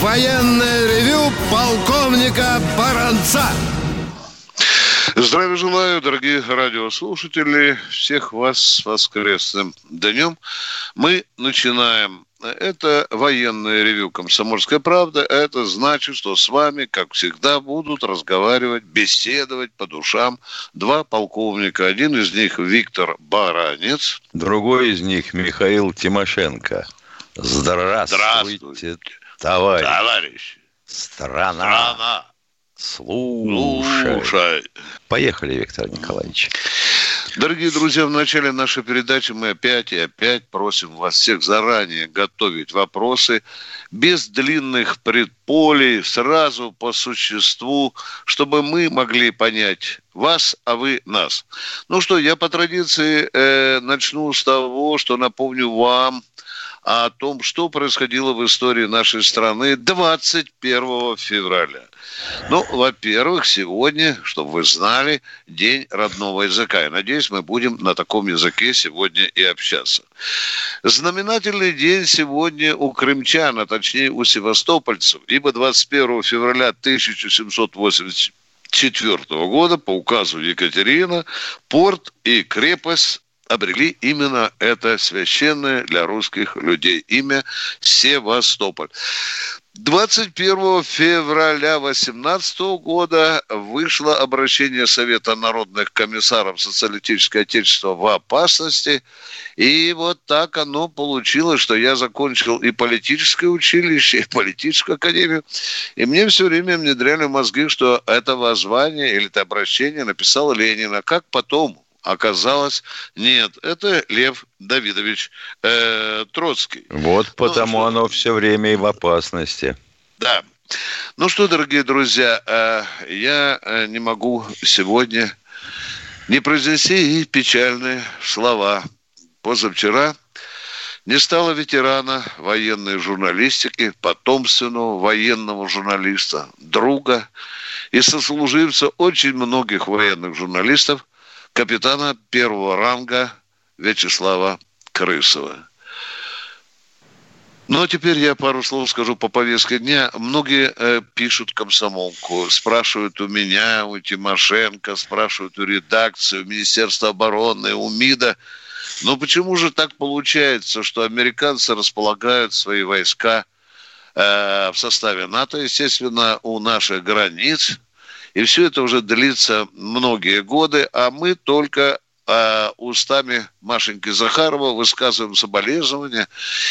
военное ревю полковника Баранца. Здравия желаю, дорогие радиослушатели. Всех вас с воскресным днем. Мы начинаем. Это военное ревю «Комсомольская правда». Это значит, что с вами, как всегда, будут разговаривать, беседовать по душам два полковника. Один из них Виктор Баранец. Другой из них Михаил Тимошенко. Здравствуйте, товарищи. Страна. Слушай. Поехали, Виктор Николаевич. Дорогие друзья, в начале нашей передачи мы опять просим вас всех заранее готовить вопросы без длинных предполей, сразу по существу, чтобы мы могли понять вас, а вы нас. Ну что, я по традиции начну с того, что напомню вам о том, что происходило в истории нашей страны 21 февраля. Ну, во-первых, сегодня, чтобы вы знали, день родного языка. И, надеюсь, мы будем на таком языке сегодня и общаться. Знаменательный день сегодня у крымчан, а точнее у севастопольцев, ибо 21 февраля 1784 года по указу Екатерина порт и крепость обрели именно это священное для русских людей имя Севастополь. 21 февраля 18 года вышло обращение Совета народных комиссаров социалистического отечества в опасности. И вот так оно получилось, что я закончил и политическое училище, и политическую академию. И мне все время внедряли в мозги, что это воззвание или это обращение написал Ленин. А как потом оказалось, нет, это Лев Давидович Троцкий. Вот потому оно все время и в опасности. Да. Ну что, дорогие друзья, я не могу сегодня не произнести и печальные слова. Позавчера не стало ветерана военной журналистики, потомственного военного журналиста, друга и сослуживца очень многих военных журналистов, капитана первого ранга Вячеслава Крысова. Ну, а теперь я пару слов скажу по повестке дня. Многие пишут комсомолку, спрашивают у меня, у Тимошенко, спрашивают у редакции, у Министерства обороны, у МИДа. Но почему же так получается, что американцы располагают свои войска в составе НАТО, естественно, у наших границ? И все это уже длится многие годы, а мы только устами Машеньки Захарова высказываем соболезнования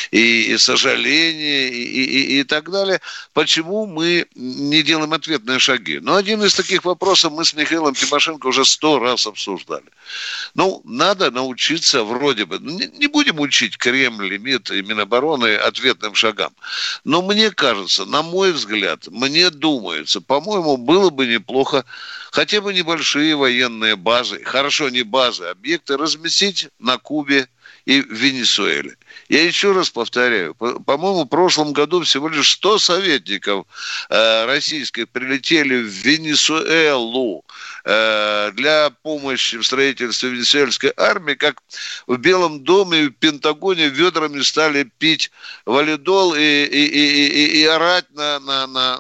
и сожаления и так далее. Почему мы не делаем ответные шаги? Но один из таких вопросов мы с Михаилом Тимошенко уже 100 раз обсуждали. Ну, надо научиться вроде бы. Не будем учить Кремль, МИД и Минобороны ответным шагам. Но мне кажется, на мой взгляд, мне думается, по-моему, было бы неплохо хотя бы небольшие военные базы, хорошо, не базы, объекты разместить на Кубе и в Венесуэле. Я еще раз повторяю, по-моему, в прошлом году всего лишь 100 советников российских прилетели в Венесуэлу для помощи в строительстве венесуэльской армии, как в Белом доме и в Пентагоне ведрами стали пить валидол и орать на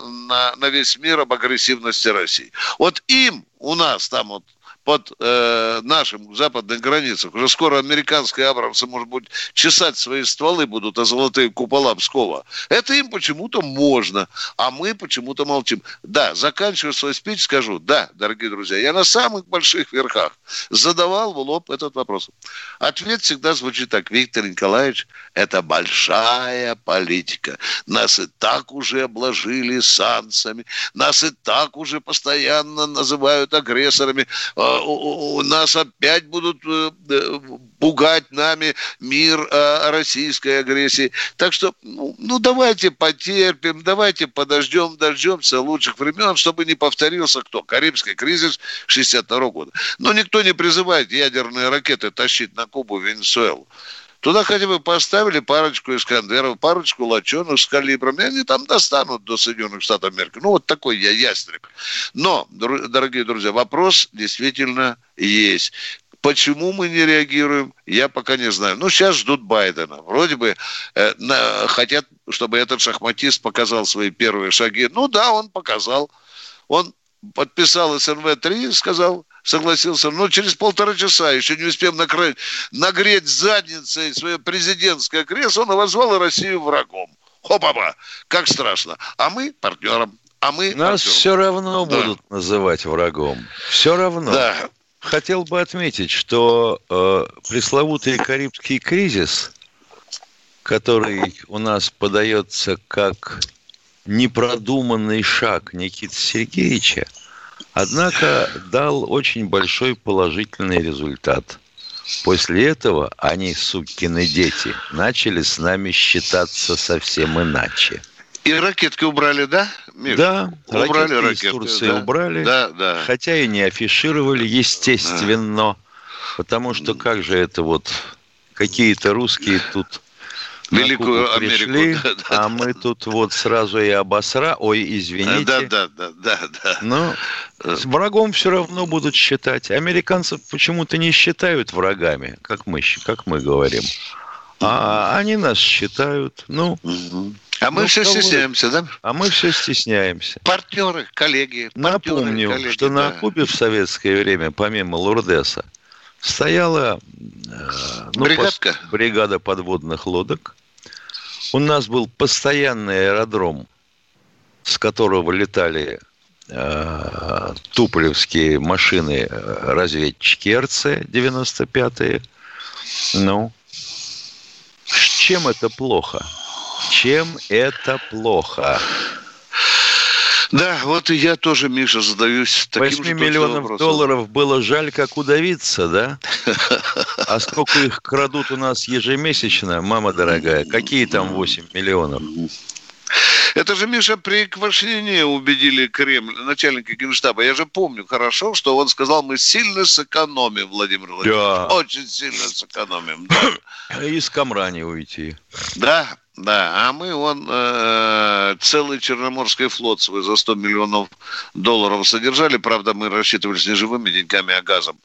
весь мир об агрессивности России. Вот им у нас там вот под нашим западным границам. Уже скоро американские «Абрамсы», может быть, чесать свои стволы будут, а золотые купола Пскова. Это им почему-то можно, а мы почему-то молчим. Да, заканчивая свой спич, скажу, да, дорогие друзья, я на самых больших верхах задавал в лоб этот вопрос. Ответ всегда звучит так. Виктор Николаевич, это большая политика. Нас и так уже обложили санкциями, нас и так уже постоянно называют агрессорами. нас опять будут пугать нами мир российской агрессии. Так что, ну, давайте потерпим, давайте подождем, дождемся лучших времен, чтобы не повторился кто? Карибский кризис 1962 года. Но никто не призывает ядерные ракеты тащить на Кубу, Венесуэлу. Туда хотя бы поставили парочку Искандеров, парочку Лачонов с калибрами, они там достанут до Соединенных Штатов Америки. Ну, вот такой я ястреб. Но, дорогие друзья, вопрос действительно есть. Почему мы не реагируем, я пока не знаю. Ну, сейчас ждут Байдена. Вроде бы хотят, чтобы этот шахматист показал свои первые шаги. Ну да, он показал. Он подписал СНВ-3, сказал... Согласился, но через полтора часа, еще не успев нагреть задницей свое президентское кресло, он назвал Россию врагом. Хопа-ба, как страшно. А мы партнером. Нас все равно будут называть врагом. Все равно. Да. Хотел бы отметить, что пресловутый Карибский кризис, который у нас подается как непродуманный шаг Никиты Сергеевича, однако дал очень большой положительный результат. После этого они, сукины дети, начали с нами считаться совсем иначе. И ракетки убрали, да, Миш? Да, ракетки из Турции убрали, да. Хотя и не афишировали, естественно, потому что как же это вот какие-то русские тут Великую Америку пришли, да. Мы тут вот сразу и обосра. Ой, извините. Да. Но с врагом все равно будут считать. Американцев почему-то не считают врагами, как мы говорим. А они нас считают, мы все стесняемся, да? А мы все стесняемся. Партнеры, коллеги. Напомню, что на Кубе в советское время, помимо Лурдеса, стояла бригада подводных лодок. У нас был постоянный аэродром, с которого летали туполевские машины-разведчики РЦ-95. Чем это плохо? Да, вот и я тоже, Миша, задаюсь таким же миллионов долларов было жаль, как удавиться, да? А сколько их крадут у нас ежемесячно, мама дорогая, какие там 8 миллионов? Это же, Миша, при Квашнине убедили Кремль, начальника Генштаба. Я же помню хорошо, что он сказал, мы сильно сэкономим, Владимир Владимирович. Да. Очень сильно сэкономим. Да. И с камра не уйти. Да, а мы целый Черноморский флот свой за 100 миллионов долларов содержали. Правда, мы рассчитывались не живыми деньгами, а газом.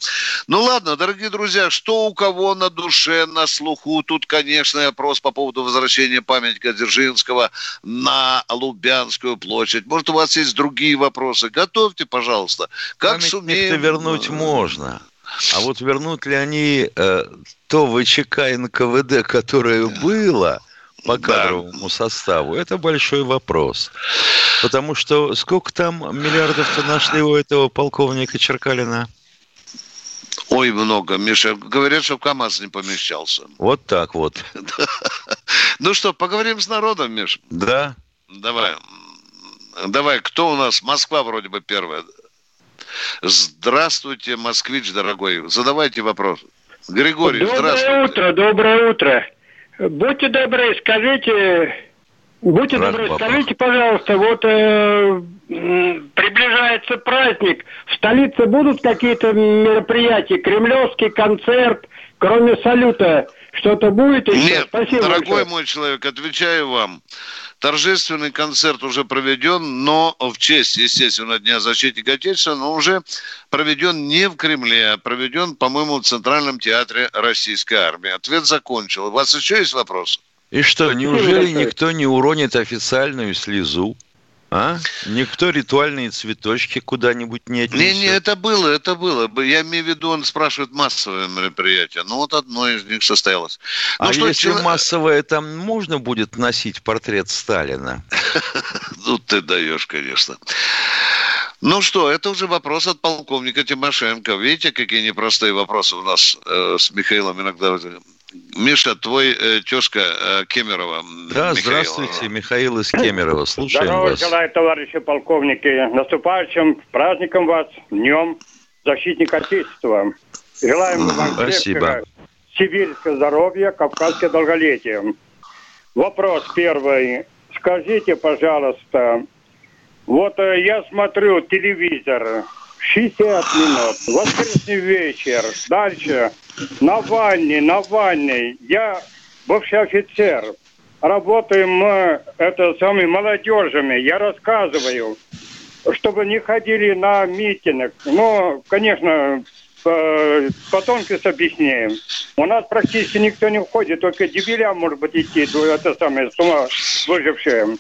Ну ладно, дорогие друзья, что у кого на душе, на слуху? Тут, конечно, опрос по поводу возвращения памятника Дзержинского на Лубянскую площадь. Может, у вас есть другие вопросы? Готовьте, пожалуйста. Как сумеем... вернуть можно. А вот вернут ли они то ВЧК и НКВД, которое было... по кадровому составу. Это большой вопрос. Потому что сколько там миллиардов-то нашли у этого полковника Черкалина? Ой, много, Миша. Говорят, что в КамАЗ не помещался. Вот так вот. Ну что, поговорим с народом, Миша? Да. Давай, кто у нас? Москва вроде бы первая. Здравствуйте, москвич дорогой. Задавайте вопрос. Григорий, здравствуйте. Доброе утро. Будьте добры, скажите, пожалуйста, вот приближается праздник. В столице будут какие-то мероприятия? Кремлевский концерт, кроме салюта, что-то будет? Еще? Нет, спасибо, дорогой мой человек, отвечаю вам. Торжественный концерт уже проведен, но в честь, естественно, Дня защитника Отечества, но уже проведен не в Кремле, а проведен, по-моему, в Центральном театре Российской армии. Ответ закончил. У вас еще есть вопросы? И что, неужели никто не уронит официальную слезу? А? Никто ритуальные цветочки куда-нибудь не отнесет? Не, это было. Я имею в виду, он спрашивает массовое мероприятие. Ну, вот одно из них состоялось. Если массовое, там можно будет носить портрет Сталина? Ну, ты даешь, конечно. Ну что, это уже вопрос от полковника Тимошенко. Видите, какие непростые вопросы у нас с Михаилом иногда... Миша, твой тезка Кемерово. Да, Михаил. Здравствуйте, Михаил из Кемерово. Слушаем вас. Здорово, желаю, товарищи полковники. Наступающим праздником вас, днем защитник Отечества. Желаем вам крепкого сибирского здоровья, кавказское долголетие. Вопрос первый. Скажите, пожалуйста, вот я смотрю телевизор 60 минут, воскресный вечер, дальше Навальный. Я бывший офицер, работаем мы молодежами. Я рассказываю, чтобы не ходили на митинг. Ну, конечно, потом объясняем. У нас практически никто не входит, только дебиля, может быть, идти, с ума выжившие.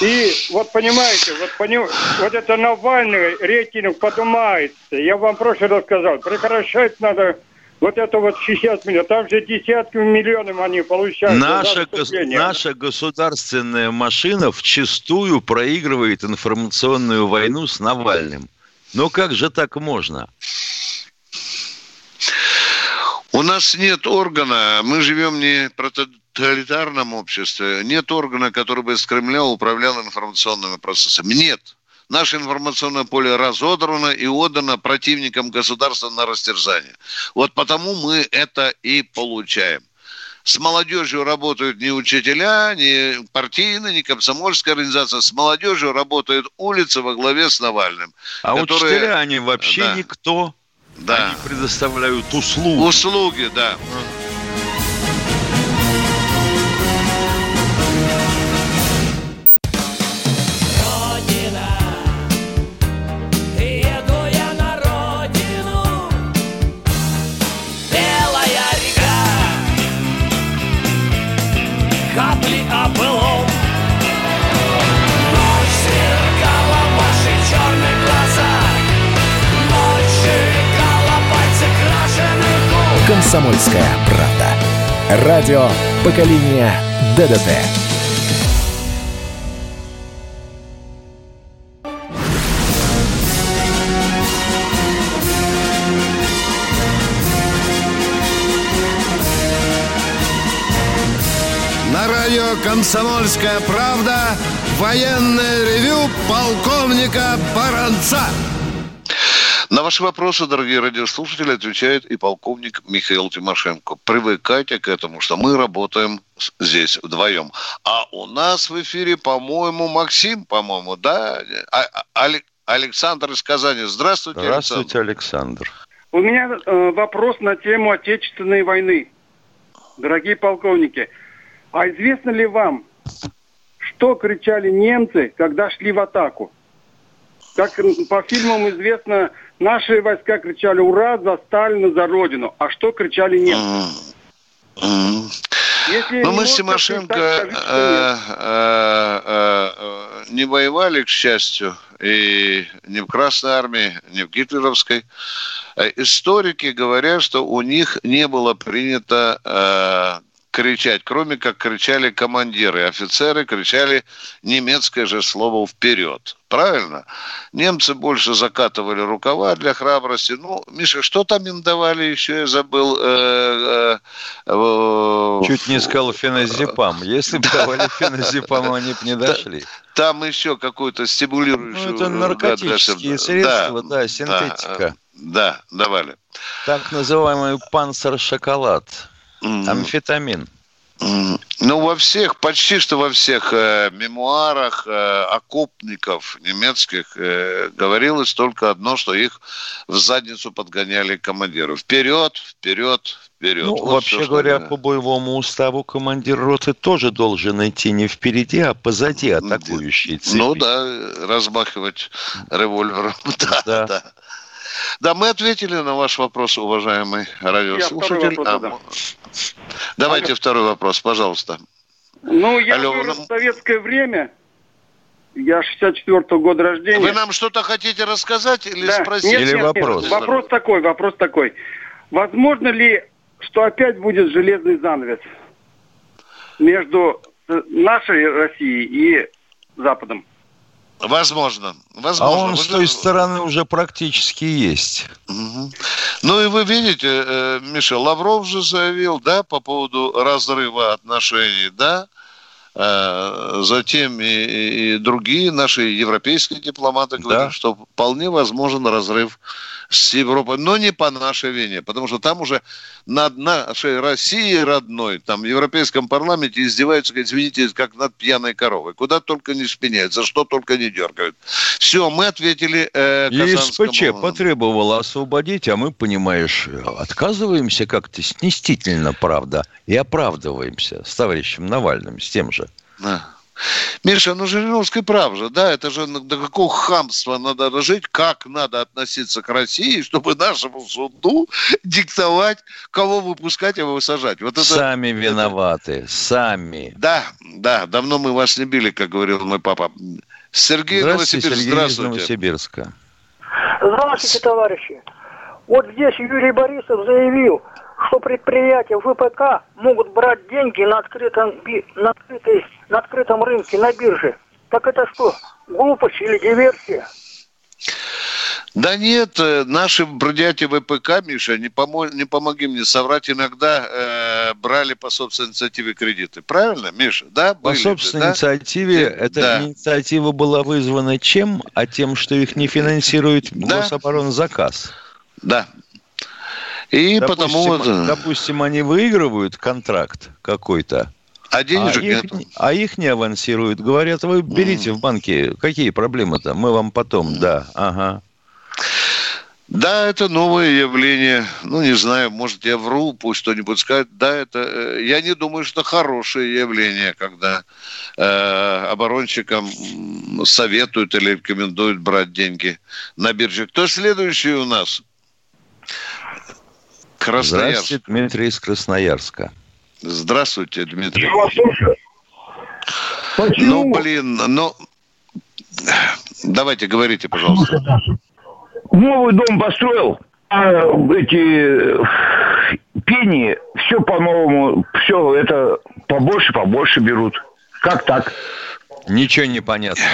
И вот понимаете, вот это Навальный рейтинг поднимается. Я вам в прошлый раз сказал, прекращать надо вот 60 миллионов. Там же десятки миллионов они получают. Наша государственная машина вчистую проигрывает информационную войну с Навальным. Но как же так можно? У нас нет органа, мы живем не в тоталитарном обществе, нет органа, который бы из Кремля управлял информационными процессами. Нет. Наше информационное поле разодрано и отдано противникам государства на растерзание. Вот потому мы это и получаем. С молодежью работают не учителя, не партийные, не комсомольская организация. С молодежью работают улицы во главе с Навальным. А которые... учителя они вообще никто... Да. Они предоставляют услуги. Услуги, да. Комсомольская правда. Радио поколение ДДТ. На радио Комсомольская правда военное ревю полковника Баранца. На ваши вопросы, дорогие радиослушатели, отвечает и полковник Михаил Тимошенко. Привыкайте к этому, что мы работаем здесь вдвоем. А у нас в эфире, по-моему, Максим, да? Александр из Казани. Здравствуйте, Александр. Здравствуйте, Александр. У меня вопрос на тему Отечественной войны. Дорогие полковники, а известно ли вам, что кричали немцы, когда шли в атаку? Как по фильмам известно, наши войска кричали «Ура!» за Сталина, за Родину. А что кричали немцы? Но мы с Тимошенко не воевали, к счастью, и не в Красной армии, не в гитлеровской. Историки говорят, что у них не было принято... кричать, кроме как кричали командиры, офицеры кричали немецкое же слово «вперед». Правильно? Немцы больше закатывали рукава для храбрости. Ну, Миша, что там им давали еще? Я забыл. Чуть не сказал феназепам. Если бы давали феназепам, они бы не дошли. Там еще какую-то стимулирующую... Ну, это наркотические средства, да, синтетика. Да, давали. Так называемый панцер-шоколад. Амфетамин. Ну, почти во всех мемуарах окопников немецких говорилось только одно, что их в задницу подгоняли командиры. Вперед, вперед, вперед. Ну, вот вообще говоря, по боевому уставу командир роты тоже должен идти не впереди, а позади атакующей цели. Ну да, размахивать револьвером. Да. Да, мы ответили на ваш вопрос, уважаемый радиослушатель. Давайте второй вопрос, пожалуйста. Ну, я вырос в советское время. Я 64-го года рождения. Вы нам что-то хотите рассказать или спросить? Или вопрос? Вопрос такой. Возможно ли, что опять будет железный занавес между нашей Россией и Западом? Возможно. А он с той стороны уже практически есть. Угу. Ну и вы видите, Миша, Лавров же заявил, по поводу разрыва отношений, Затем и другие наши европейские дипломаты говорят, да, что вполне возможен разрыв с Европой, но не по нашей вине, потому что там уже над нашей Россией родной, там в Европейском парламенте издеваются, извините, как над пьяной коровой, куда только не шпиняют, за что только не дергают. Все, мы ответили Казанскому... ЕСПЧ потребовала освободить, а мы, понимаешь, отказываемся как-то снисходительно, правда, и оправдываемся с товарищем Навальным, с тем же. Да. Миша, ну Жириновский прав же, да, это же до какого хамства надо жить, как надо относиться к России, чтобы нашему суду диктовать, кого выпускать, а кого сажать. Вот это, сами виноваты, сами. Да, да, давно мы вас не били, как говорил мой папа. Сергей, здравствуйте, Новосибирск, здравствуйте. Новосибирска. Здравствуйте, товарищи. Вот здесь Юрий Борисов заявил, что предприятия ВПК могут брать деньги на открытом рынке, на бирже. Так это что, глупость или диверсия? Да нет, наши предприятия ВПК, Миша, не помоги мне соврать, иногда брали по собственной инициативе кредиты. Правильно, Миша? Да, были, по собственной инициативе. Да? Эта инициатива была вызвана чем? А тем, что их не финансирует Гособоронзаказ. Да. И допустим, они выигрывают контракт какой-то, а их не авансируют. Говорят, вы берите в банке, какие проблемы-то, мы вам потом, Да, это новое явление. Ну, не знаю, может, я вру, пусть кто-нибудь скажет. Да, это... Я не думаю, что хорошее явление, когда оборонщикам советуют или рекомендуют брать деньги на бирже. Кто следующий у нас? Красноярск. Здравствуйте, Дмитрий из Красноярска. Здравствуйте, Дмитрий. Я вас слушаю. Почему? Ну, давайте, говорите, пожалуйста. Новый дом построил, а эти пени, все по-новому, все это побольше берут. Как так? Ничего не понятно.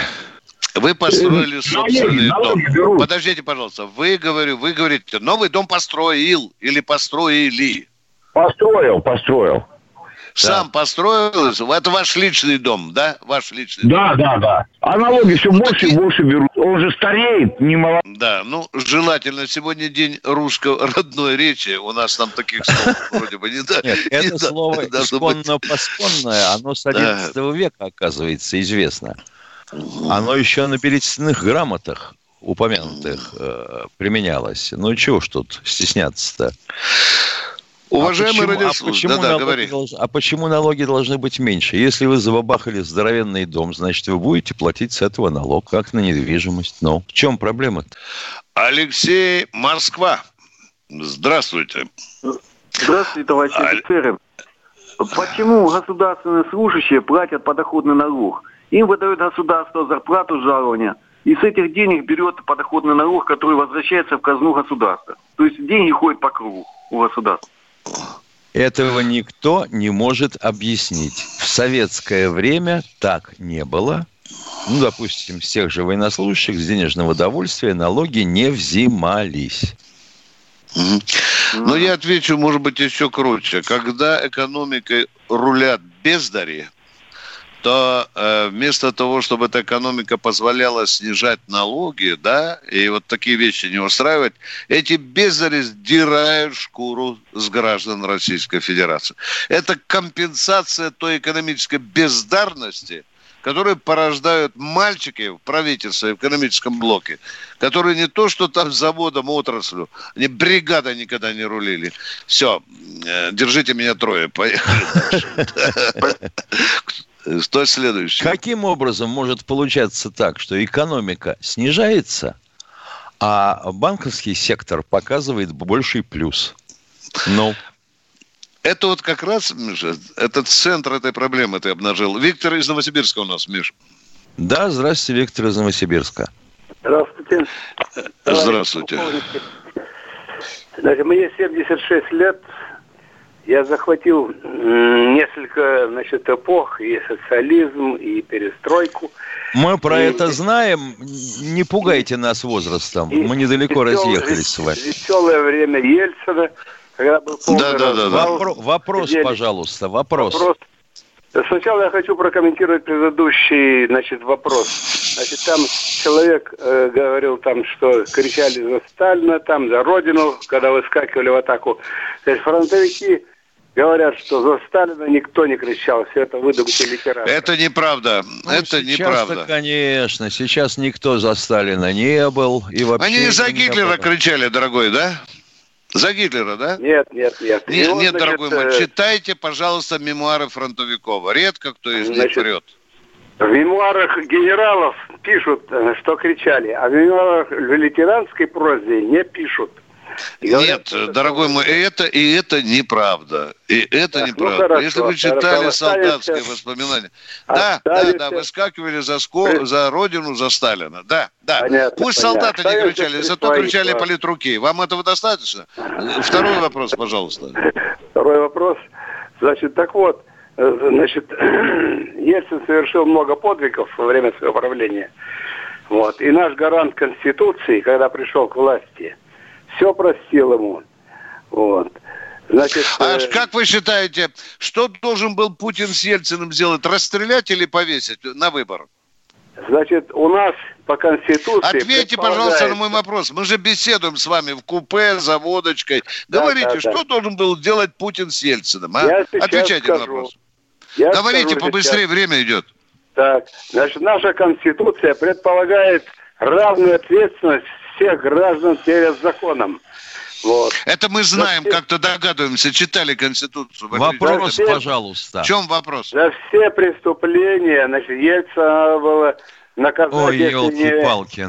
Вы построили собственный дом. Подождите, пожалуйста. Вы говорите, новый дом построил или построили? Построил. Сам построил? Это ваш личный дом, да? Ваш личный дом. Да. Аналоги все больше и больше берут. Он же стареет, не молодой. Да, ну, желательно. Сегодня день русского родной речи. У нас там таких слов вроде бы не да. Нет, это слово исконно-посконное, оно с XI века, оказывается, известно. Оно еще на перечисленных грамотах упомянутых применялось. Ну, чего ж тут стесняться-то? Уважаемый радиослушатель, почему налоги должны быть меньше? Если вы забабахали здоровенный дом, значит, вы будете платить с этого налог, как на недвижимость. Но в чем проблема-то? Алексей, Москва. Здравствуйте. Здравствуйте, товарищи офицеры. Почему государственные служащие платят подоходный налог? Им выдает государство зарплату, жалования, и с этих денег берет подоходный налог, который возвращается в казну государства. То есть деньги ходят по кругу у государства. Этого никто не может объяснить. В советское время так не было. Ну, допустим, с тех же военнослужащих с денежного довольствия налоги не взимались. Но я отвечу, может быть, еще круче. Когда экономикой рулят бездари, то вместо того, чтобы эта экономика позволяла снижать налоги, да, и вот такие вещи не устраивать, эти бездари сдирают шкуру с граждан Российской Федерации. Это компенсация той экономической бездарности, которую порождают мальчики в правительстве, в экономическом блоке, которые не то что там заводом, отраслью, они бригадой никогда не рулили. Все, держите меня трое, поехали. Что следующее? Каким образом может получаться так, что экономика снижается, а банковский сектор показывает больший плюс? Ну. Это вот как раз, Миша, этот центр этой проблемы ты обнажил. Виктор из Новосибирска у нас, Миш. Да, здравствуйте, Виктор из Новосибирска. Здравствуйте. Здравствуйте. Значит, мне 76 лет. Я захватил несколько, эпох, и социализм, и перестройку. Мы про это знаем. Не пугайте нас возрастом. Мы недалеко разъехались с вами. Веселое время Ельцина, когда был полный развал. Вопрос, пожалуйста. Сначала я хочу прокомментировать предыдущий, вопрос. Там человек говорил, что кричали за Сталина, за Родину, когда выскакивали в атаку. Фронтовики говорят, что за Сталина никто не кричал, все это выдумки литератора. Это неправда, неправда. Сейчас-то, конечно, сейчас никто за Сталина не был. И вообще они за Гитлера кричали, дорогой, да? За Гитлера, да? Нет. Нет, дорогой мой, читайте, пожалуйста, мемуары Фронтовикова. Редко кто из них врет. В мемуарах генералов пишут, что кричали, а в мемуарах литеранской прозы не пишут. Нет, дорогой мой, это неправда. И это неправда. Хорошо, если вы читали солдатские воспоминания. Да, выскакивали за Родину, за Сталина. Да. Понятно, пусть солдаты не кричали, зато кричали политруки. Вам этого достаточно? Второй вопрос, пожалуйста. Второй вопрос. Ельцин совершил много подвигов во время своего правления. И наш гарант Конституции, когда пришел к власти, все простил ему. Как вы считаете, что должен был Путин с Ельциным сделать? Расстрелять или повесить на выбор? У нас по Конституции... Ответьте, пожалуйста, на мой вопрос. Мы же беседуем с вами в купе, за водочкой. Говорите, что должен был делать Путин с Ельциным? Отвечайте на вопрос. Говорите, побыстрее, время идет. Наша Конституция предполагает равную ответственность всех граждан перед законом. Это мы знаем, как-то догадываемся, читали Конституцию. Вопрос, пожалуйста. В чем вопрос? За все преступления, Ельцина надо было наказать. Ой, елки-палки,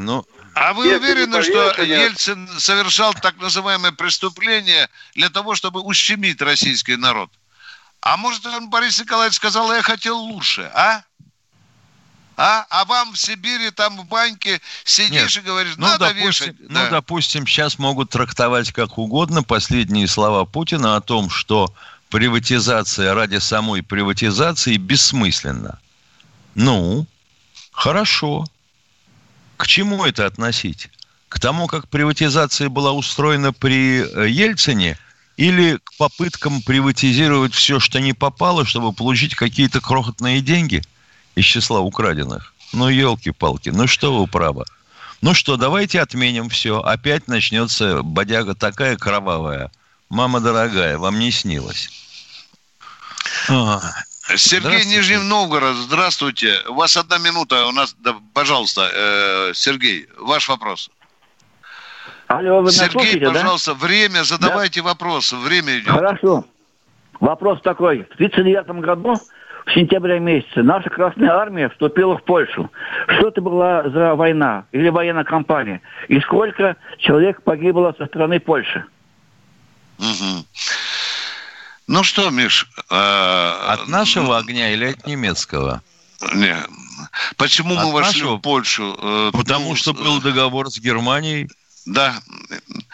А вы уверены, что Ельцин совершал так называемое преступление для того, чтобы ущемить российский народ? А может, он, Борис Николаевич, сказал, я хотел лучше, а? А вам в Сибири, там в баньке сидишь и говоришь, надо вешать. Допустим, сейчас могут трактовать как угодно последние слова Путина о том, что приватизация ради самой приватизации бессмысленна. Хорошо. К чему это относить? К тому, как приватизация была устроена при Ельцине, или к попыткам приватизировать все, что не попало, чтобы получить какие-то крохотные деньги из числа украденных? Елки-палки, что вы правы. Давайте отменим все. Опять начнется бодяга такая кровавая. Мама дорогая, вам не снилось. Сергей, Нижний Новгород, здравствуйте. У вас 1 минута. Пожалуйста, Сергей, ваш вопрос. Алло, вы Сергей, слушаете, пожалуйста, время, задавайте вопрос. Время идет. Хорошо. Вопрос такой. В 1939 году в сентябре месяце наша Красная Армия вступила в Польшу. Что это была за война или военная кампания? И сколько человек погибло со стороны Польши? Угу. Миш... От нашего огня или от немецкого? Нет. Почему мы вошли в Польшу? Потому что был договор с Германией. Да.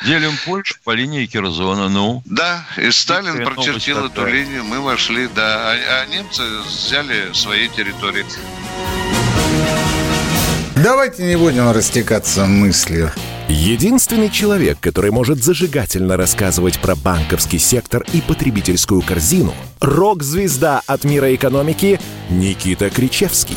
Делим Польшу по линии Кирзона, Да, и Сталин прочертил эту линию, мы вошли, а немцы взяли свои территории. Давайте не будем растекаться мыслью. Единственный человек, который может зажигательно рассказывать про банковский сектор и потребительскую корзину, рок-звезда от мира экономики Никита Кричевский.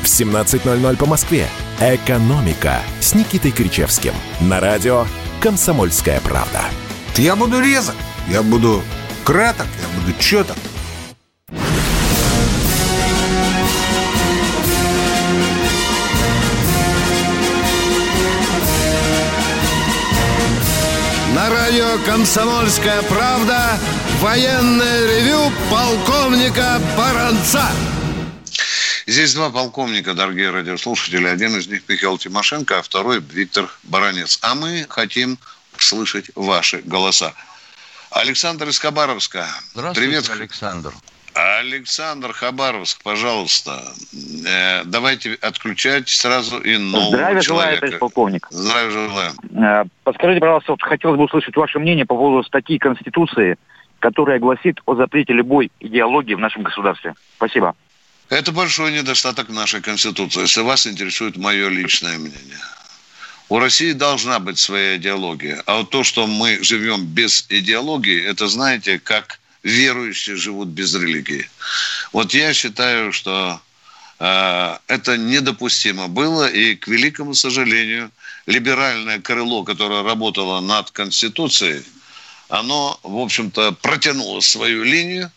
в 17:00 по Москве. «Экономика» с Никитой Кричевским. На радио «Комсомольская правда». Я буду резок, я буду краток, я буду чёток. На радио «Комсомольская правда» военное ревю полковника Баранца. Здесь 2 полковника, дорогие радиослушатели. Один из них Михаил Тимошенко, а второй Виктор Баранец. А мы хотим слышать ваши голоса. Александр из Хабаровска. Здравствуйте, привет. Александр. Александр, Хабаровск, пожалуйста, давайте отключать сразу и нового человека. Здравия желаю, товарищ полковник. Здравия желаю. Подскажите, пожалуйста, хотелось бы услышать ваше мнение по поводу статьи Конституции, которая гласит о запрете любой идеологии в нашем государстве. Спасибо. Это большой недостаток нашей Конституции, если вас интересует мое личное мнение. У России должна быть своя идеология. А вот то, что мы живем без идеологии, это, знаете, как верующие живут без религии. Вот я считаю, что это недопустимо было. И, к великому сожалению, либеральное крыло, которое работало над Конституцией, оно, в общем-то, протянуло свою линию,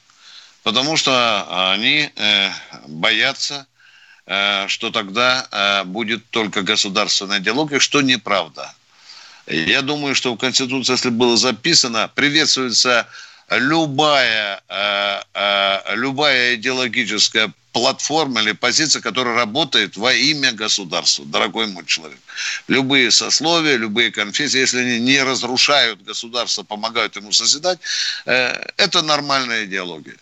потому что они боятся, что тогда будет только государственная идеология, что неправда. Я думаю, что в Конституции, если было записано, приветствуется любая идеологическая платформа или позиция, которая работает во имя государства, дорогой мой человек. Любые сословия, любые конфессии, если они не разрушают государство, помогают ему созидать, это нормальная идеология.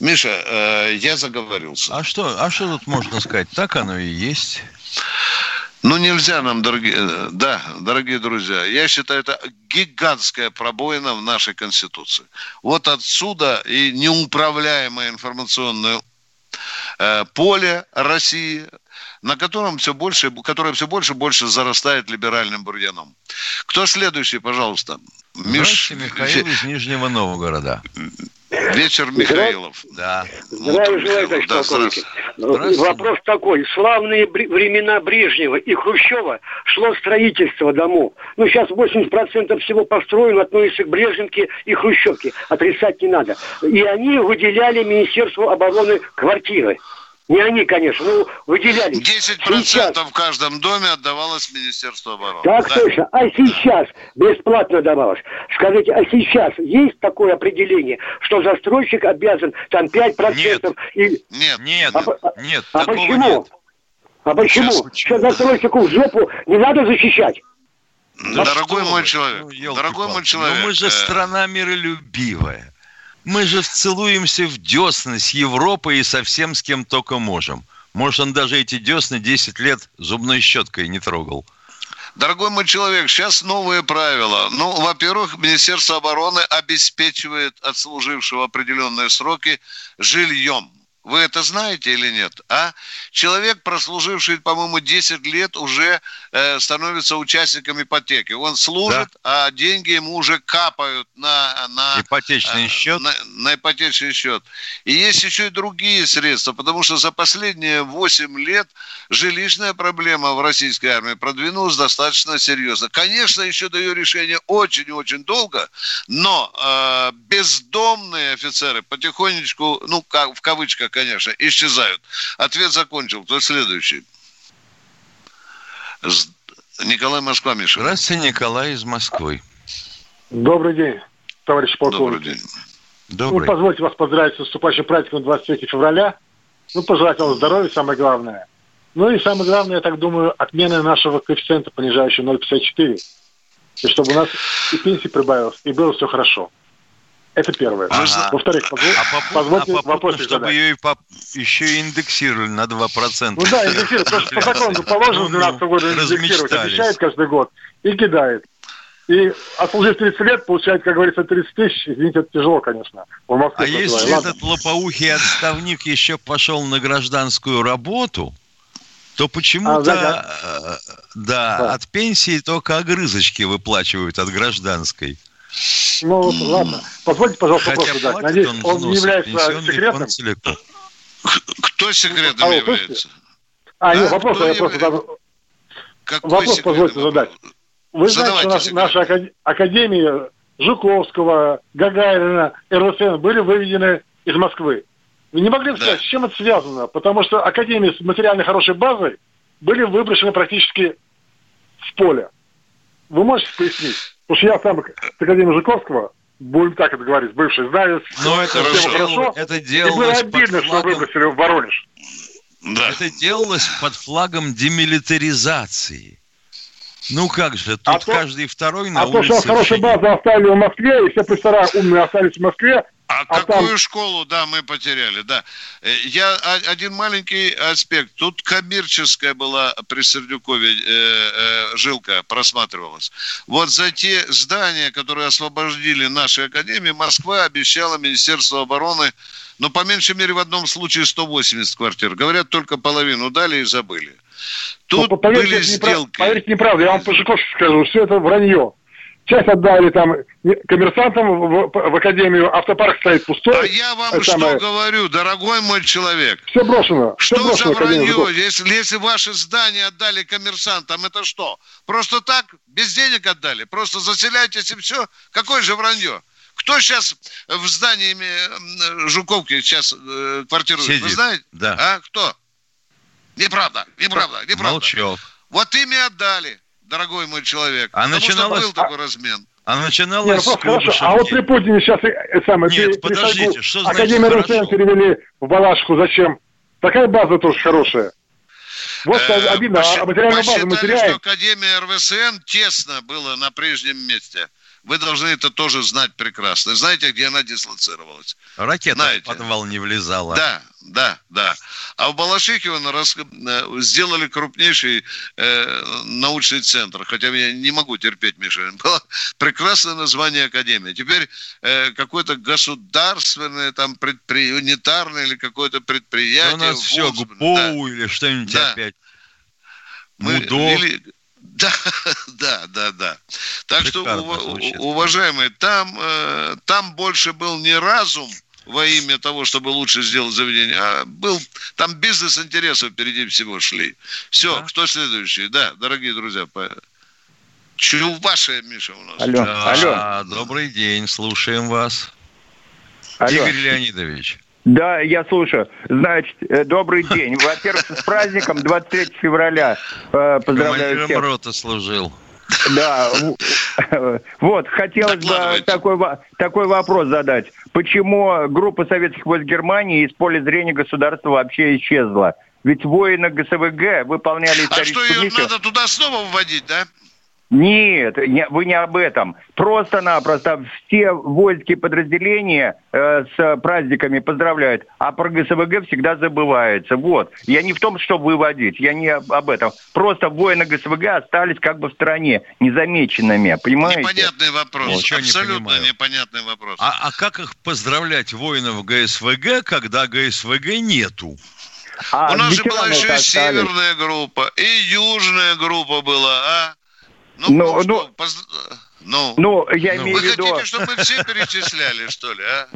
Миша, я заговорился. А что тут можно сказать? Так оно и есть. Ну, нельзя нам, дорогие друзья, я считаю, это гигантская пробоина в нашей Конституции. Вот отсюда и неуправляемое информационное поле России, на котором которое все больше зарастает либеральным бурьяном. Кто следующий, пожалуйста? Здравствуйте, Михаил из Нижнего Новгорода. Вечер Михаилов. Здравия желаю, товарищ полковник. Вопрос такой. Славные времена Брежнева и Хрущева шло строительство домов. Сейчас 80% всего построено относится к Брежневке и Хрущевке. Отрицать не надо. И они выделяли Министерству обороны квартиры. Не они, конечно, выделяли. 10% в каждом доме отдавалось Министерству обороны. Так точно. А сейчас бесплатно давалось. Скажите, а сейчас есть такое определение, что застройщик обязан 5%? Нет. А почему? Нет. А почему? Сейчас застройщику в жопу не надо защищать. Дорогой мой человек. Но мы же страна миролюбивая. Мы же целуемся в десны с Европой и со всем, с кем только можем. Может, он даже эти десны 10 лет зубной щеткой не трогал. Дорогой мой человек, сейчас новые правила. Во-первых, Министерство обороны обеспечивает отслужившего определенные сроки жильем. Вы это знаете или нет? Человек, прослуживший, по-моему, 10 лет, уже становится участником ипотеки. Он служит, да. А деньги ему уже капают на ипотечный счет. На ипотечный счет. И есть еще и другие средства, потому что за последние 8 лет жилищная проблема в российской армии продвинулась достаточно серьезно. Конечно, еще до ее решения очень-очень долго, но бездомные офицеры потихонечку, в кавычках, конечно, исчезают. Ответ закончил. Кто следующий? Николай, Москва, Миша. Здравствуйте, Николай из Москвы. Добрый день, товарищи полковники. Добрый день. Позвольте вас поздравить с наступающим праздником 23 февраля. Пожелать вам здоровья, самое главное. Самое главное, я так думаю, отмена нашего коэффициента, понижающего 0,54. И чтобы у нас и пенсии прибавилось, и было все хорошо. Это первое. Во-вторых, позвольте вопросик задать. Чтобы ее еще и индексировали на 2%. Индексировать. Потому что по закону положено 12 года индексировать. Обещает каждый год и кидает. И отслужив 30 лет, получает, как говорится, 30 тысяч. Извините, это тяжело, конечно. Если этот лопоухий отставник еще пошел на гражданскую работу, то почему-то от пенсии только огрызочки выплачивают от гражданской. Ладно. Позвольте, пожалуйста, вопрос задать. Надеюсь, он не является секретным. Кто секретным является? Вопрос я просто задал. Вопрос позвольте задать. Вы знаете, что наша академия Жуковского, Гагарина, РСН были выведены из Москвы. Вы не могли сказать, с чем это связано? Потому что академии с материально хорошей базой были выброшены практически в поле. Вы можете пояснить? Потому что я сам с академией Жуковского, будем так это говорить, бывший знаю, это делалось под обидно, флагом... что выбросили в Воронеж. Да. Это делалось под флагом демилитаризации. Как же, тут каждый второй на улице... А то, что хорошая база оставили в Москве, и все профессора умные остались в Москве, А какую там... школу, да, мы потеряли, да. Я один маленький аспект. Тут коммерческая была при Сердюкове жилка просматривалась. Вот за те здания, которые освободили нашей академии, Москва обещала Министерству обороны, ну, по меньшей мере, в одном случае 180 квартир. Говорят, только половину дали и забыли. Тут поверьте, были сделки. Поверьте, неправда. Я вам по Жуковски скажу, все это вранье. Часть отдали там коммерсантам в академию, автопарк стоит пустой. А я вам это что самое... говорю, дорогой мой человек. Все брошено. Что все брошено, за вранье? Если ваши здания отдали коммерсантам, это что? Просто так? Без денег отдали? Просто заселяйтесь и все? Какое же вранье? Кто сейчас в здании Жуковки сейчас квартирует? Сидит. Вы знаете? Да. А? Кто? Неправда. Молчев. Вот ими отдали, дорогой мой человек. А потому начиналось... что был такой размен. А начиналось... Нет, хорошо, а вот при Путине сейчас... Нет, подождите, что значит Академию Русен перевели в Балашиху. Зачем? Такая база тоже хорошая. Вот обидно, а материальную базу мы теряем. Что Академия РВСН тесно была на прежнем месте. Вы должны это тоже знать прекрасно. Знаете, где она дислоцировалась? Ракета в подвал не влезала. Да. А в Балашихе сделали крупнейший научный центр. Хотя я не могу терпеть, Миша. Было прекрасное название академии. Теперь какое-то государственное, там, унитарное или какое-то предприятие. Да у нас вуз, все, ГПУ или что-нибудь опять. Мудо. Да. Так прекрасно что, уважаемые, там больше был не разум во имя того, чтобы лучше сделать заведение, а был там бизнес-интересы впереди всего шли. Все, да. Кто следующий? Да, дорогие друзья, Чувашия, Миша, у нас. Алло. Да, добрый день, слушаем вас. Алло. Игорь Леонидович. Да, я слушаю. Значит, добрый день. Во-первых, с праздником 23 февраля. Поздравляю всех. Рота служил. Да. Вот, хотелось бы такой вопрос задать. Почему группа советских войск Германии из поля зрения государства вообще исчезла? Ведь воины ГСВГ выполняли историческую миссию. А что, ее надо туда снова вводить, да? Нет, вы не об этом. Просто-напросто все воинские подразделения с праздниками поздравляют, а про ГСВГ всегда забывается. Вот. Я не в том, что выводить, я не об этом. Просто воины ГСВГ остались как бы в стране, незамеченными, понимаете? Непонятный вопрос, абсолютно непонятный вопрос. А как их поздравлять, воинов ГСВГ, когда ГСВГ нету? У нас же была еще и северная группа, и южная группа была, а? Я имею в виду... Вы хотите, чтобы мы все перечисляли, что ли, а?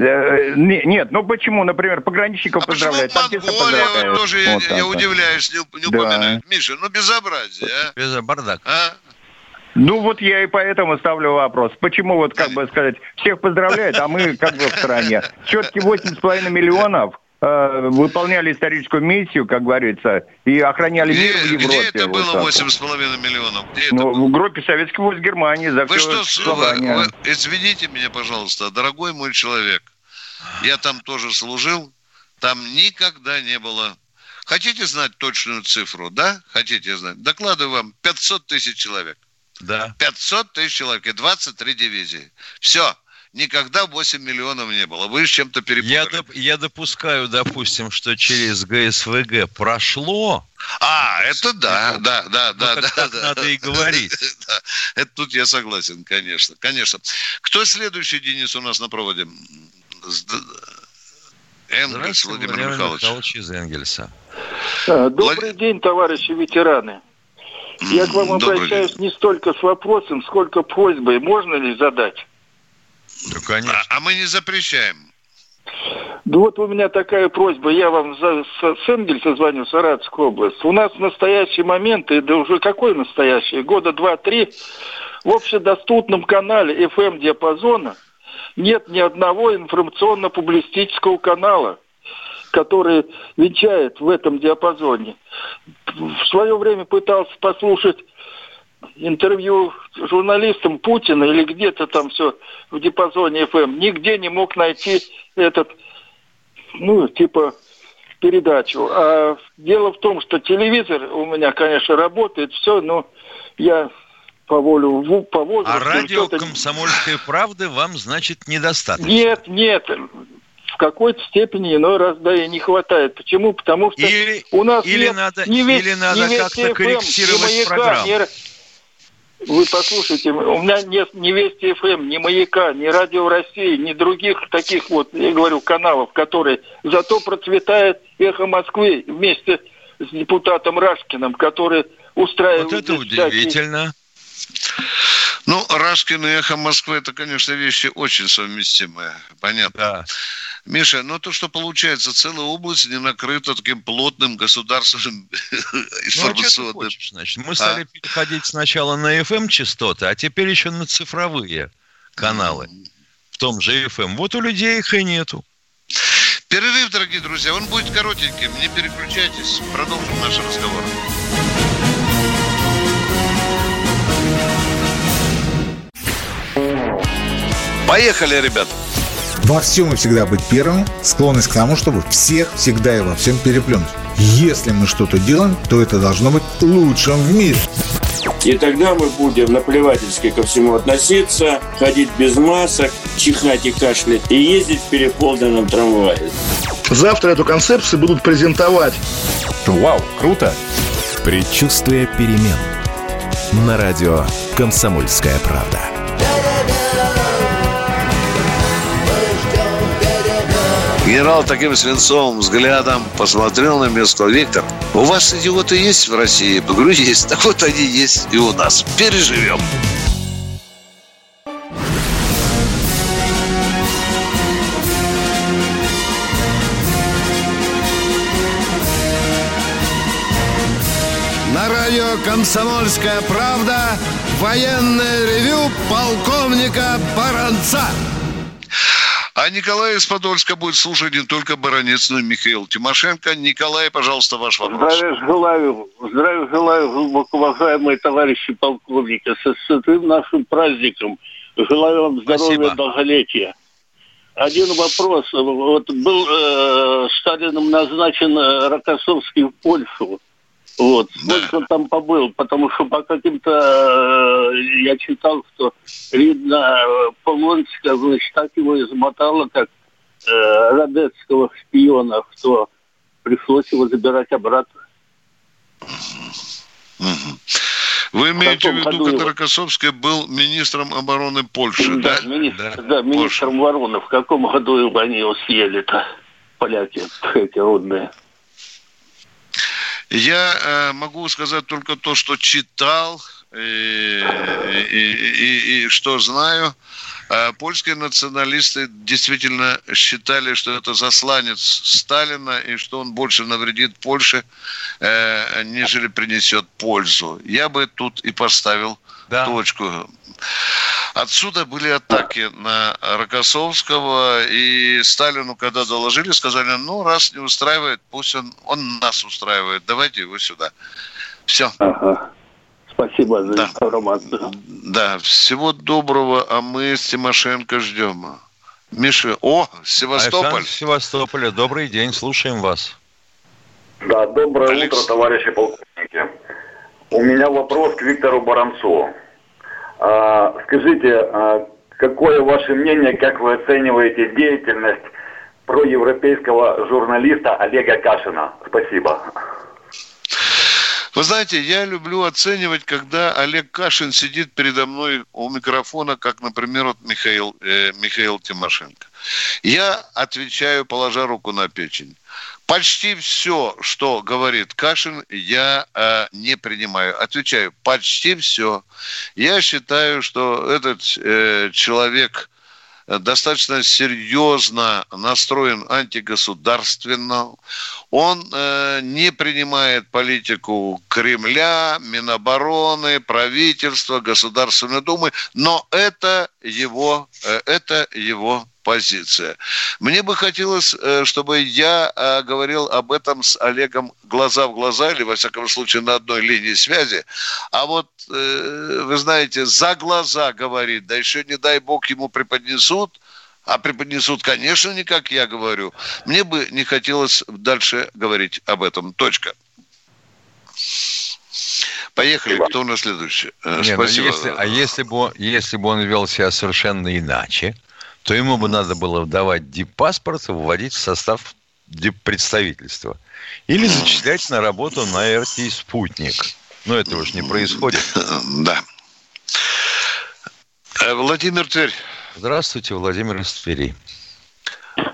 Нет, почему, например, пограничников поздравляют? А почему Монголию тоже, я удивляюсь, не упоминают? Миша, безобразие, а? Бардак. А? Я и поэтому ставлю вопрос. Почему, всех поздравляют, а мы как бы в стороне. Все-таки 8,5 миллионов... выполняли историческую миссию, как говорится, и охраняли мир в Европе. Где это было 8,5 миллионов? В группе советских войск Германии. Извините меня, пожалуйста, дорогой мой человек. Я там тоже служил. Там никогда не было... Хотите знать точную цифру, да? Хотите знать? Докладываю вам. 500 тысяч человек. Да. 500 тысяч человек и 23 дивизии. Все. Никогда 8 миллионов не было. Вы с чем-то перепутали. Я допускаю, допустим, что через ГСВГ прошло. Это да. Надо и говорить. Это тут я согласен, конечно. Кто следующий, Денис, у нас на проводе? Энгельс Владимир Михайлович из Энгельса. Добрый день, товарищи ветераны. Я к вам обращаюсь не столько с вопросом, сколько просьбой. Можно ли задать? Да, конечно. А мы не запрещаем. Да вот у меня такая просьба. Я вам с Энгельса звоню, Саратовская область. У нас в настоящий момент, и да уже какой настоящий, года 2-3, в общедоступном канале FM-диапазона нет ни одного информационно-публистического канала, который вещает в этом диапазоне. В свое время пытался послушать интервью с журналистом Путина или где-то там все в диапазоне ФМ, нигде не мог найти передачу. А дело в том, что телевизор у меня, конечно, работает, все, но я по волю, по возрасту. А радио «Комсомольской правды» вам, значит, недостаточно? Нет, нет. В какой-то степени иной раз, да, и не хватает. Почему? Потому что или, у нас или нет... Надо, не весь, или надо не как-то FM, корректировать не маяка, программу. Не... Вы послушайте, у меня нет ни Вести ФМ, ни Маяка, ни Радио России, ни других таких вот, я говорю, каналов, которые... Зато процветает «Эхо Москвы» вместе с депутатом Рашкиным, который устраивает... Вот это удивительно. Ну, Рашкин и «Эхо Москвы» – это, конечно, вещи очень совместимые. Понятно. Да. Миша, но то, что получается, целая область не накрыта таким плотным государственным информационным... Ну, а что ты хочешь, значит? Мы стали переходить сначала на FM-частоты, а теперь еще на цифровые каналы в том же FM. Вот у людей их и нету. Перерыв, дорогие друзья. Он будет коротеньким. Не переключайтесь. Продолжим наш разговор. Поехали, ребят. Во всем и всегда быть первым, склонность к тому, чтобы всех, всегда и во всем переплюнуть. Если мы что-то делаем, то это должно быть лучшим в мире. И тогда мы будем наплевательски ко всему относиться, ходить без масок, чихать и кашлять, и ездить в переполненном трамвае. Завтра эту концепцию будут презентовать. Вау, круто! Предчувствие перемен. На радио «Комсомольская правда». Генерал таким свинцовым взглядом посмотрел на меня и сказал: «Виктор, у вас идиоты есть в России?» Я говорю: «Есть». Так вот они есть и у нас. Переживем. На радио «Комсомольская правда» военное ревю полковника Баранца. А Николай из Подольска будет слушать не только Баранец, но и Михаил Тимошенко. Николай, пожалуйста, ваш вопрос. Здравия желаю, глубоко уважаемые товарищи полковники, со святым нашим праздником. Желаю вам здоровья, спасибо, долголетия. Один вопрос. Вот был Сталином назначен Рокоссовский в Польшу. Вот. Сколько там побыл, потому что по каким-то, я читал, что видно, Полонская, значит, так его измотало, как Радецкого шпиона, что пришлось его забирать обратно. Вы имеете в виду, когда Рокоссовский был министром обороны Польши, да? Да, министром обороны. В каком году его они его съели-то, поляки эти родные? Я могу сказать только то, что читал и что знаю. Польские националисты действительно считали, что это засланец Сталина и что он больше навредит Польше, нежели принесет пользу. Я бы тут и поставил точку. Отсюда были атаки на Рокоссовского, и Сталину, когда доложили, сказали: ну, раз не устраивает, пусть он нас устраивает, давайте его сюда. Все. Ага. Спасибо за информацию. Да, всего доброго, а мы с Тимошенко ждем. Миша, Севастополь. Александр из Севастополя, добрый день, слушаем вас. Да, доброе утро, товарищи полковники. У меня вопрос к Виктору Баранцу. Скажите, какое ваше мнение, как вы оцениваете деятельность проевропейского журналиста Олега Кашина? Спасибо. Вы знаете, я люблю оценивать, когда Олег Кашин сидит передо мной у микрофона, как, например, вот Михаил Тимошенко. Я отвечаю, положа руку на печень. Почти все, что говорит Кашин, я не принимаю. Отвечаю, почти все. Я считаю, что этот человек достаточно серьезно настроен антигосударственно. Он не принимает политику Кремля, Минобороны, правительства, Государственной Думы, но это его позиция. Мне бы хотелось, чтобы я говорил об этом с Олегом глаза в глаза, или, во всяком случае, на одной линии связи. А вот, вы знаете, за глаза говорить, да еще, не дай бог, ему преподнесут, а преподнесут, конечно, не как я говорю. Мне бы не хотелось дальше говорить об этом. Точка. Поехали, кто у нас следующий? Спасибо. Если бы он вел себя совершенно иначе, то ему бы надо было давать диппаспорт и вводить в состав диппредставительства. Или зачислять на работу на РТ «Спутник». Но этого же не происходит. Да. Владимир Тверь. Здравствуйте, Владимир из Твери.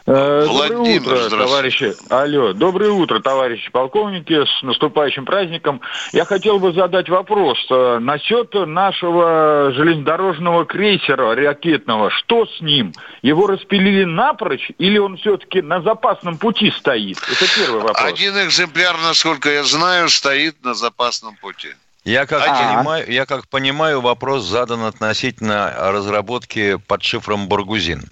Владимир, доброе утро, товарищи. Алло, доброе утро, товарищи полковники, с наступающим праздником. Я хотел бы задать вопрос насчет нашего железнодорожного крейсера ракетного. Что с ним? Его распилили напрочь или он все-таки на запасном пути стоит? Это первый вопрос. Один экземпляр, насколько я знаю, стоит на запасном пути. Я как понимаю, вопрос задан относительно разработки под шифром «Баргузин».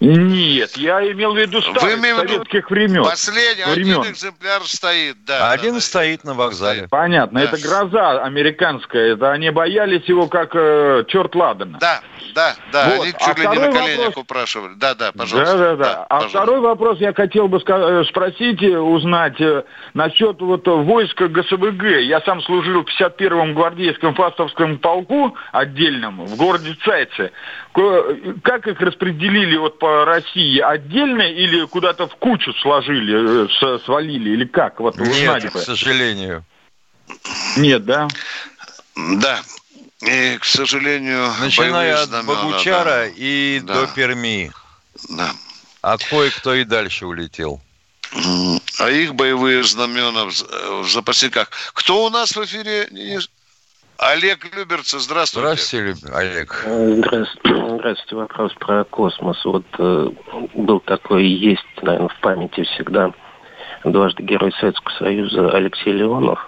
Нет, я имел в виду советских времен. Последний, один экземпляр стоит, да. Один стоит на вокзале. Понятно, да. Это гроза американская, это они боялись его как черт ладана. Да, вот. Они чуть ли не на коленях упрашивали. Да, пожалуйста. Да. Второй вопрос я хотел бы спросить, узнать насчет войска ГСБГ. Я сам служил в 51-м гвардейском фастовском полку отдельном в городе Цайце. Как их распределили по России отдельно или куда-то в кучу сложили, свалили, или как? Нет, к сожалению. Нет, да? Да. И, к сожалению... Начиная от Богучара до Перми. Да. А кое-кто и дальше улетел. А их боевые знамена в запасниках. Кто у нас в эфире? Олег Люберцы, здравствуйте. Здравствуйте, Олег. Здравствуйте. Вопрос про космос. Был такой и есть, наверное, в памяти всегда дважды Герой Советского Союза Алексей Леонов.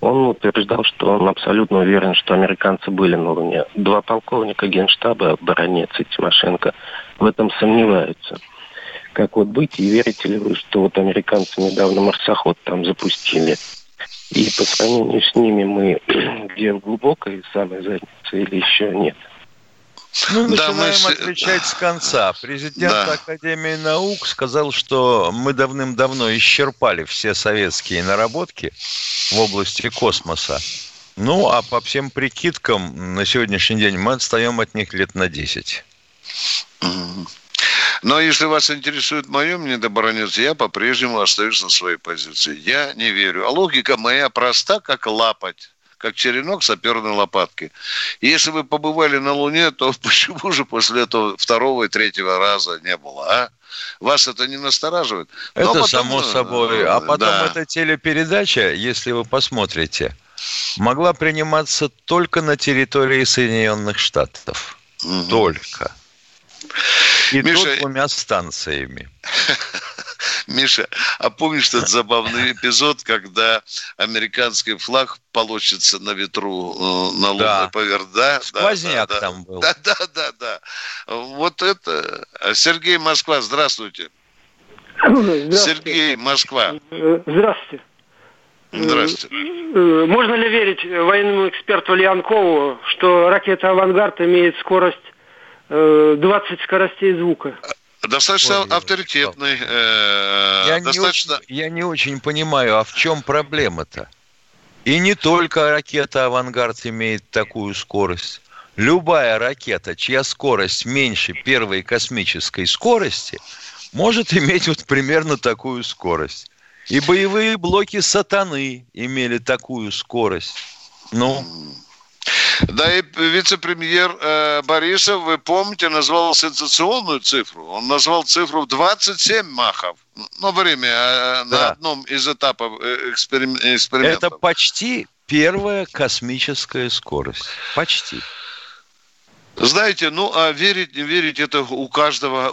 Он утверждал, что он абсолютно уверен, что американцы были на Луне. Два полковника Генштаба, Баранец и Тимошенко, в этом сомневаются. Как быть, и верите ли вы, что американцы недавно марсоход там запустили? И по сравнению с ними мы где в глубокой самой заднице или еще нет? Начинаем отвечать с конца. Президент Академии наук сказал, что мы давным-давно исчерпали все советские наработки в области космоса. А по всем прикидкам на сегодняшний день мы отстаем от них лет на 10. Но если вас интересует мое мнение, Баранец, я по-прежнему остаюсь на своей позиции. Я не верю. А логика моя проста, как лапать, как черенок саперной лопатки. Если вы побывали на Луне, то почему же после этого второго и третьего раза не было, а? Вас это не настораживает? Но это потом, само собой. А потом эта телепередача, если вы посмотрите, могла приниматься только на территории Соединенных Штатов. Угу. Только. И Миша, двумя станциями. Миша, а помнишь этот забавный эпизод, когда американский флаг получится на ветру на лунной поверхности? Да? Сквозняк там был. Да. Вот это. Сергей, Москва, здравствуйте. Сергей, Москва. Здравствуйте. Здравствуйте. Можно ли верить военному эксперту Лианкову, что ракета «Авангард» имеет скорость 20 скоростей звука? Достаточно авторитетный. Я не очень понимаю, а в чем проблема-то? И не только ракета «Авангард» имеет такую скорость. Любая ракета, чья скорость меньше первой космической скорости, может иметь примерно такую скорость. И боевые блоки «Сатаны» имели такую скорость. Да, и вице-премьер Борисов, вы помните, назвал сенсационную цифру. Он назвал цифру 27 махов. На одном из этапов эксперимента. Это почти первая космическая скорость. Почти. Знаете, верить, не верить, это у каждого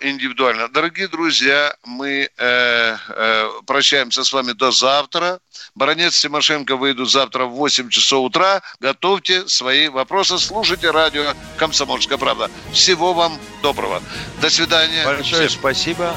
индивидуально. Дорогие друзья, мы прощаемся с вами до завтра. Баранец, Тимошенко выйдут завтра в 8 часов утра. Готовьте свои вопросы, слушайте радио «Комсомольская правда». Всего вам доброго. До свидания. Большое всем спасибо.